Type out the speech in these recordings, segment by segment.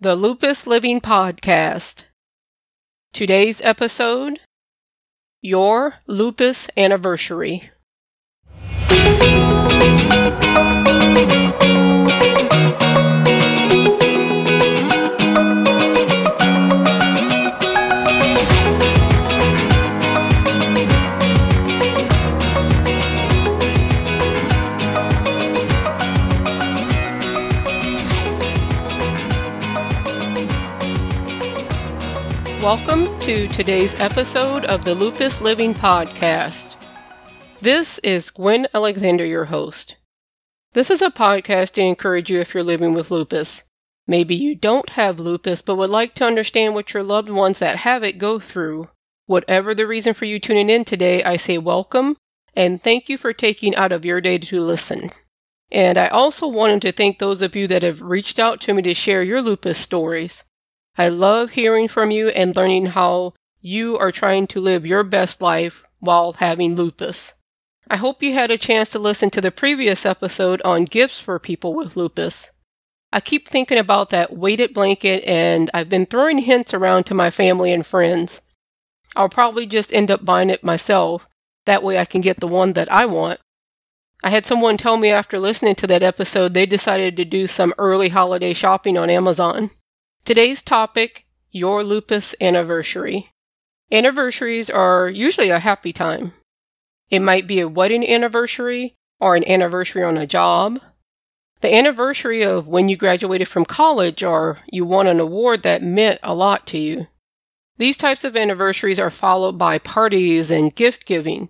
The Lupus Living Podcast. Today's episode, Your Lupus Anniversary. Welcome to today's episode of the Lupus Living Podcast. This is Gwen Alexander, your host. This is a podcast to encourage you if you're living with lupus. Maybe you don't have lupus, but would like to understand what your loved ones that have it go through. Whatever the reason for you tuning in today, I say welcome, and thank you for taking out of your day to listen. And I also wanted to thank those of you that have reached out to me to share your lupus stories. I love hearing from you and learning how you are trying to live your best life while having lupus. I hope you had a chance to listen to the previous episode on gifts for people with lupus. I keep thinking about that weighted blanket, and I've been throwing hints around to my family and friends. I'll probably just end up buying it myself. That way I can get the one that I want. I had someone tell me after listening to that episode they decided to do some early holiday shopping on Amazon. Today's topic, your lupus anniversary. Anniversaries are usually a happy time. It might be a wedding anniversary or an anniversary on a job. The anniversary of when you graduated from college or you won an award that meant a lot to you. These types of anniversaries are followed by parties and gift giving.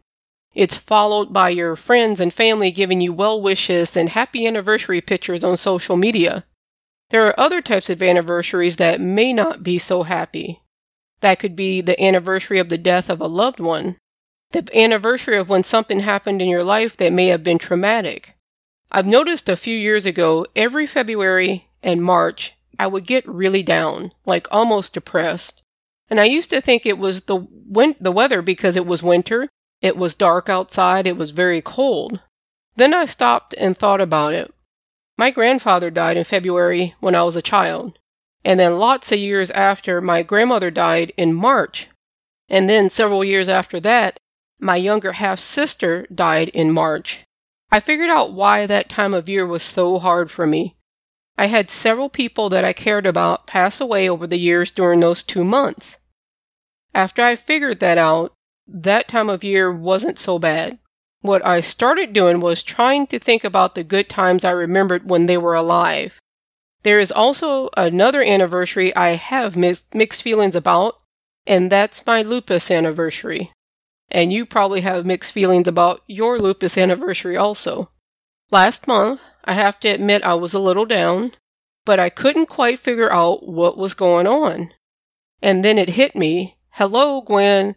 It's followed by your friends and family giving you well wishes and happy anniversary pictures on social media. There are other types of anniversaries that may not be so happy. That could be the anniversary of the death of a loved one, the anniversary of when something happened in your life that may have been traumatic. I've noticed a few years ago, every February and March, I would get really down, like almost depressed. And I used to think it was the weather because it was winter, it was dark outside, it was very cold. Then I stopped and thought about it. My grandfather died in February when I was a child, and then lots of years after, my grandmother died in March, and then several years after that, my younger half-sister died in March. I figured out why that time of year was so hard for me. I had several people that I cared about pass away over the years during those 2 months. After I figured that out, that time of year wasn't so bad. What I started doing was trying to think about the good times I remembered when they were alive. There is also another anniversary I have mixed feelings about, and that's my lupus anniversary. And you probably have mixed feelings about your lupus anniversary also. Last month, I have to admit I was a little down, but I couldn't quite figure out what was going on. And then it hit me, hello, Gwen.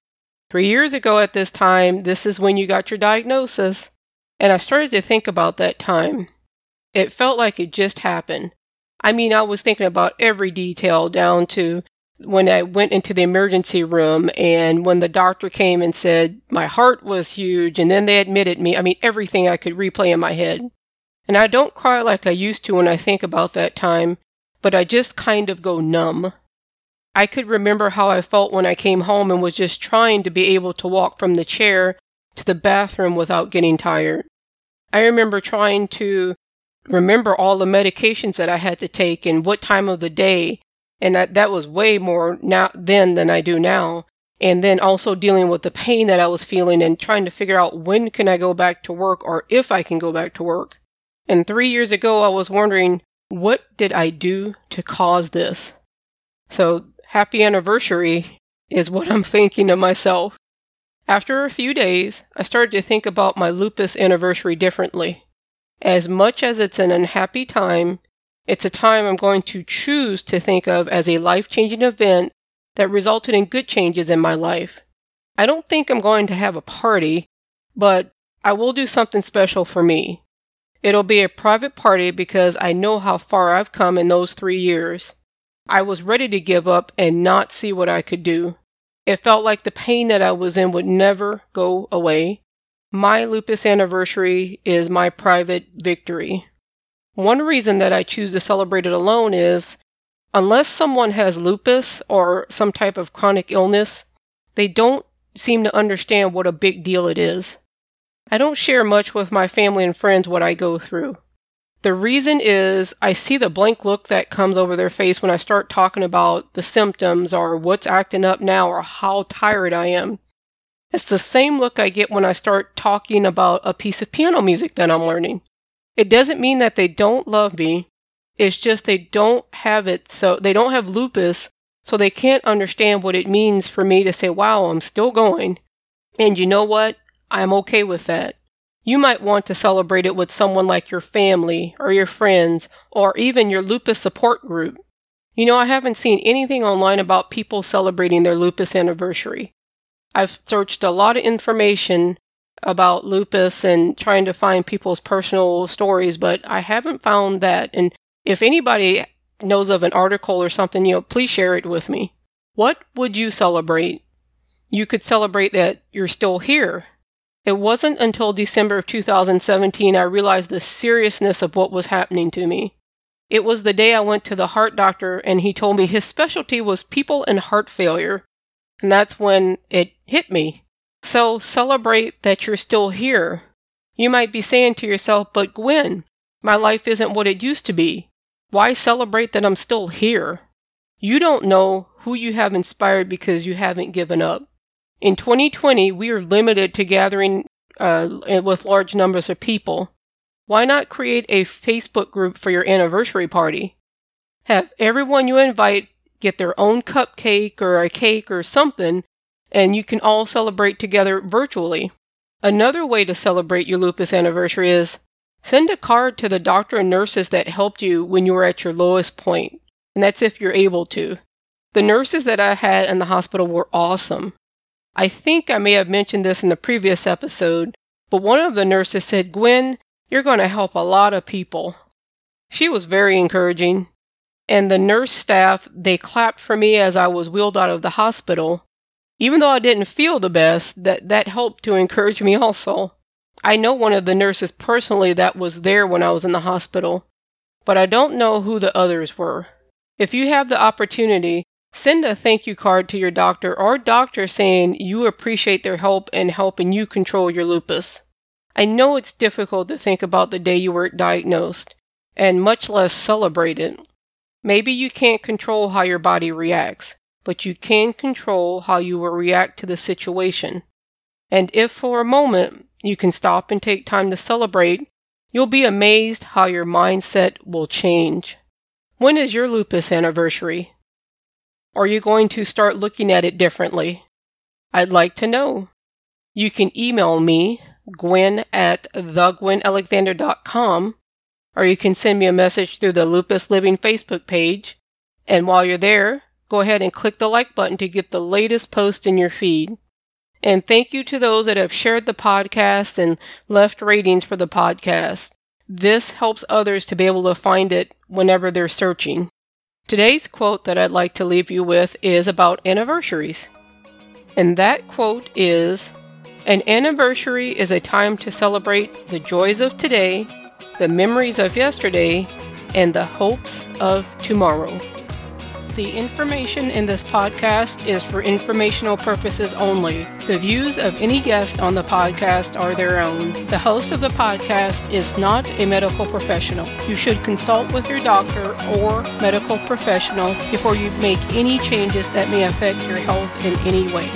3 years ago at this time, this is when you got your diagnosis, and I started to think about that time. It felt like it just happened. I mean, I was thinking about every detail down to when I went into the emergency room and when the doctor came and said my heart was huge and then they admitted me. I mean, everything I could replay in my head. And I don't cry like I used to when I think about that time, but I just kind of go numb. I could remember how I felt when I came home and was just trying to be able to walk from the chair to the bathroom without getting tired. I remember trying to remember all the medications that I had to take and what time of the day, and that was way more now then than I do now. And then also dealing with the pain that I was feeling and trying to figure out when can I go back to work or if I can go back to work. And 3 years ago, I was wondering, what did I do to cause this? So happy anniversary is what I'm thinking of myself. After a few days, I started to think about my lupus anniversary differently. As much as it's an unhappy time, it's a time I'm going to choose to think of as a life-changing event that resulted in good changes in my life. I don't think I'm going to have a party, but I will do something special for me. It'll be a private party because I know how far I've come in those 3 years. I was ready to give up and not see what I could do. It felt like the pain that I was in would never go away. My lupus anniversary is my private victory. One reason that I choose to celebrate it alone is unless someone has lupus or some type of chronic illness, they don't seem to understand what a big deal it is. I don't share much with my family and friends what I go through. The reason is I see the blank look that comes over their face when I start talking about the symptoms or what's acting up now or how tired I am. It's the same look I get when I start talking about a piece of piano music that I'm learning. It doesn't mean that they don't love me. It's just they don't have it, so they don't have lupus, so they can't understand what it means for me to say, wow, I'm still going. And you know what? I'm okay with that. You might want to celebrate it with someone like your family or your friends or even your lupus support group. You know, I haven't seen anything online about people celebrating their lupus anniversary. I've searched a lot of information about lupus and trying to find people's personal stories, but I haven't found that. And if anybody knows of an article or something, you know, please share it with me. What would you celebrate? You could celebrate that you're still here. It wasn't until December of 2017 I realized the seriousness of what was happening to me. It was the day I went to the heart doctor and he told me his specialty was people in heart failure. And that's when it hit me. So celebrate that you're still here. You might be saying to yourself, but Gwen, my life isn't what it used to be. Why celebrate that I'm still here? You don't know who you have inspired because you haven't given up. In 2020, we are limited to gathering with large numbers of people. Why not create a Facebook group for your anniversary party? Have everyone you invite get their own cupcake or a cake or something, and you can all celebrate together virtually. Another way to celebrate your lupus anniversary is send a card to the doctor and nurses that helped you when you were at your lowest point, and that's if you're able to. The nurses that I had in the hospital were awesome. I think I may have mentioned this in the previous episode, but one of the nurses said, Gwen, you're going to help a lot of people. She was very encouraging. And the nurse staff, they clapped for me as I was wheeled out of the hospital. Even though I didn't feel the best, that helped to encourage me also. I know one of the nurses personally that was there when I was in the hospital, but I don't know who the others were. If you have the opportunity, send a thank you card to your doctor or doctor saying you appreciate their help in helping you control your lupus. I know it's difficult to think about the day you were diagnosed, and much less celebrate it. Maybe you can't control how your body reacts, but you can control how you will react to the situation. And if for a moment you can stop and take time to celebrate, you'll be amazed how your mindset will change. When is your lupus anniversary? Are you going to start looking at it differently? I'd like to know. You can email me, Gwen at thegwenalexander.com, or you can send me a message through the Lupus Living Facebook page. And while you're there, go ahead and click the like button to get the latest post in your feed. And thank you to those that have shared the podcast and left ratings for the podcast. This helps others to be able to find it whenever they're searching. Today's quote that I'd like to leave you with is about anniversaries. And that quote is, an anniversary is a time to celebrate the joys of today, the memories of yesterday, and the hopes of tomorrow. The information in this podcast is for informational purposes only. The views of any guest on the podcast are their own. The host of the podcast is not a medical professional. You should consult with your doctor or medical professional before you make any changes that may affect your health in any way.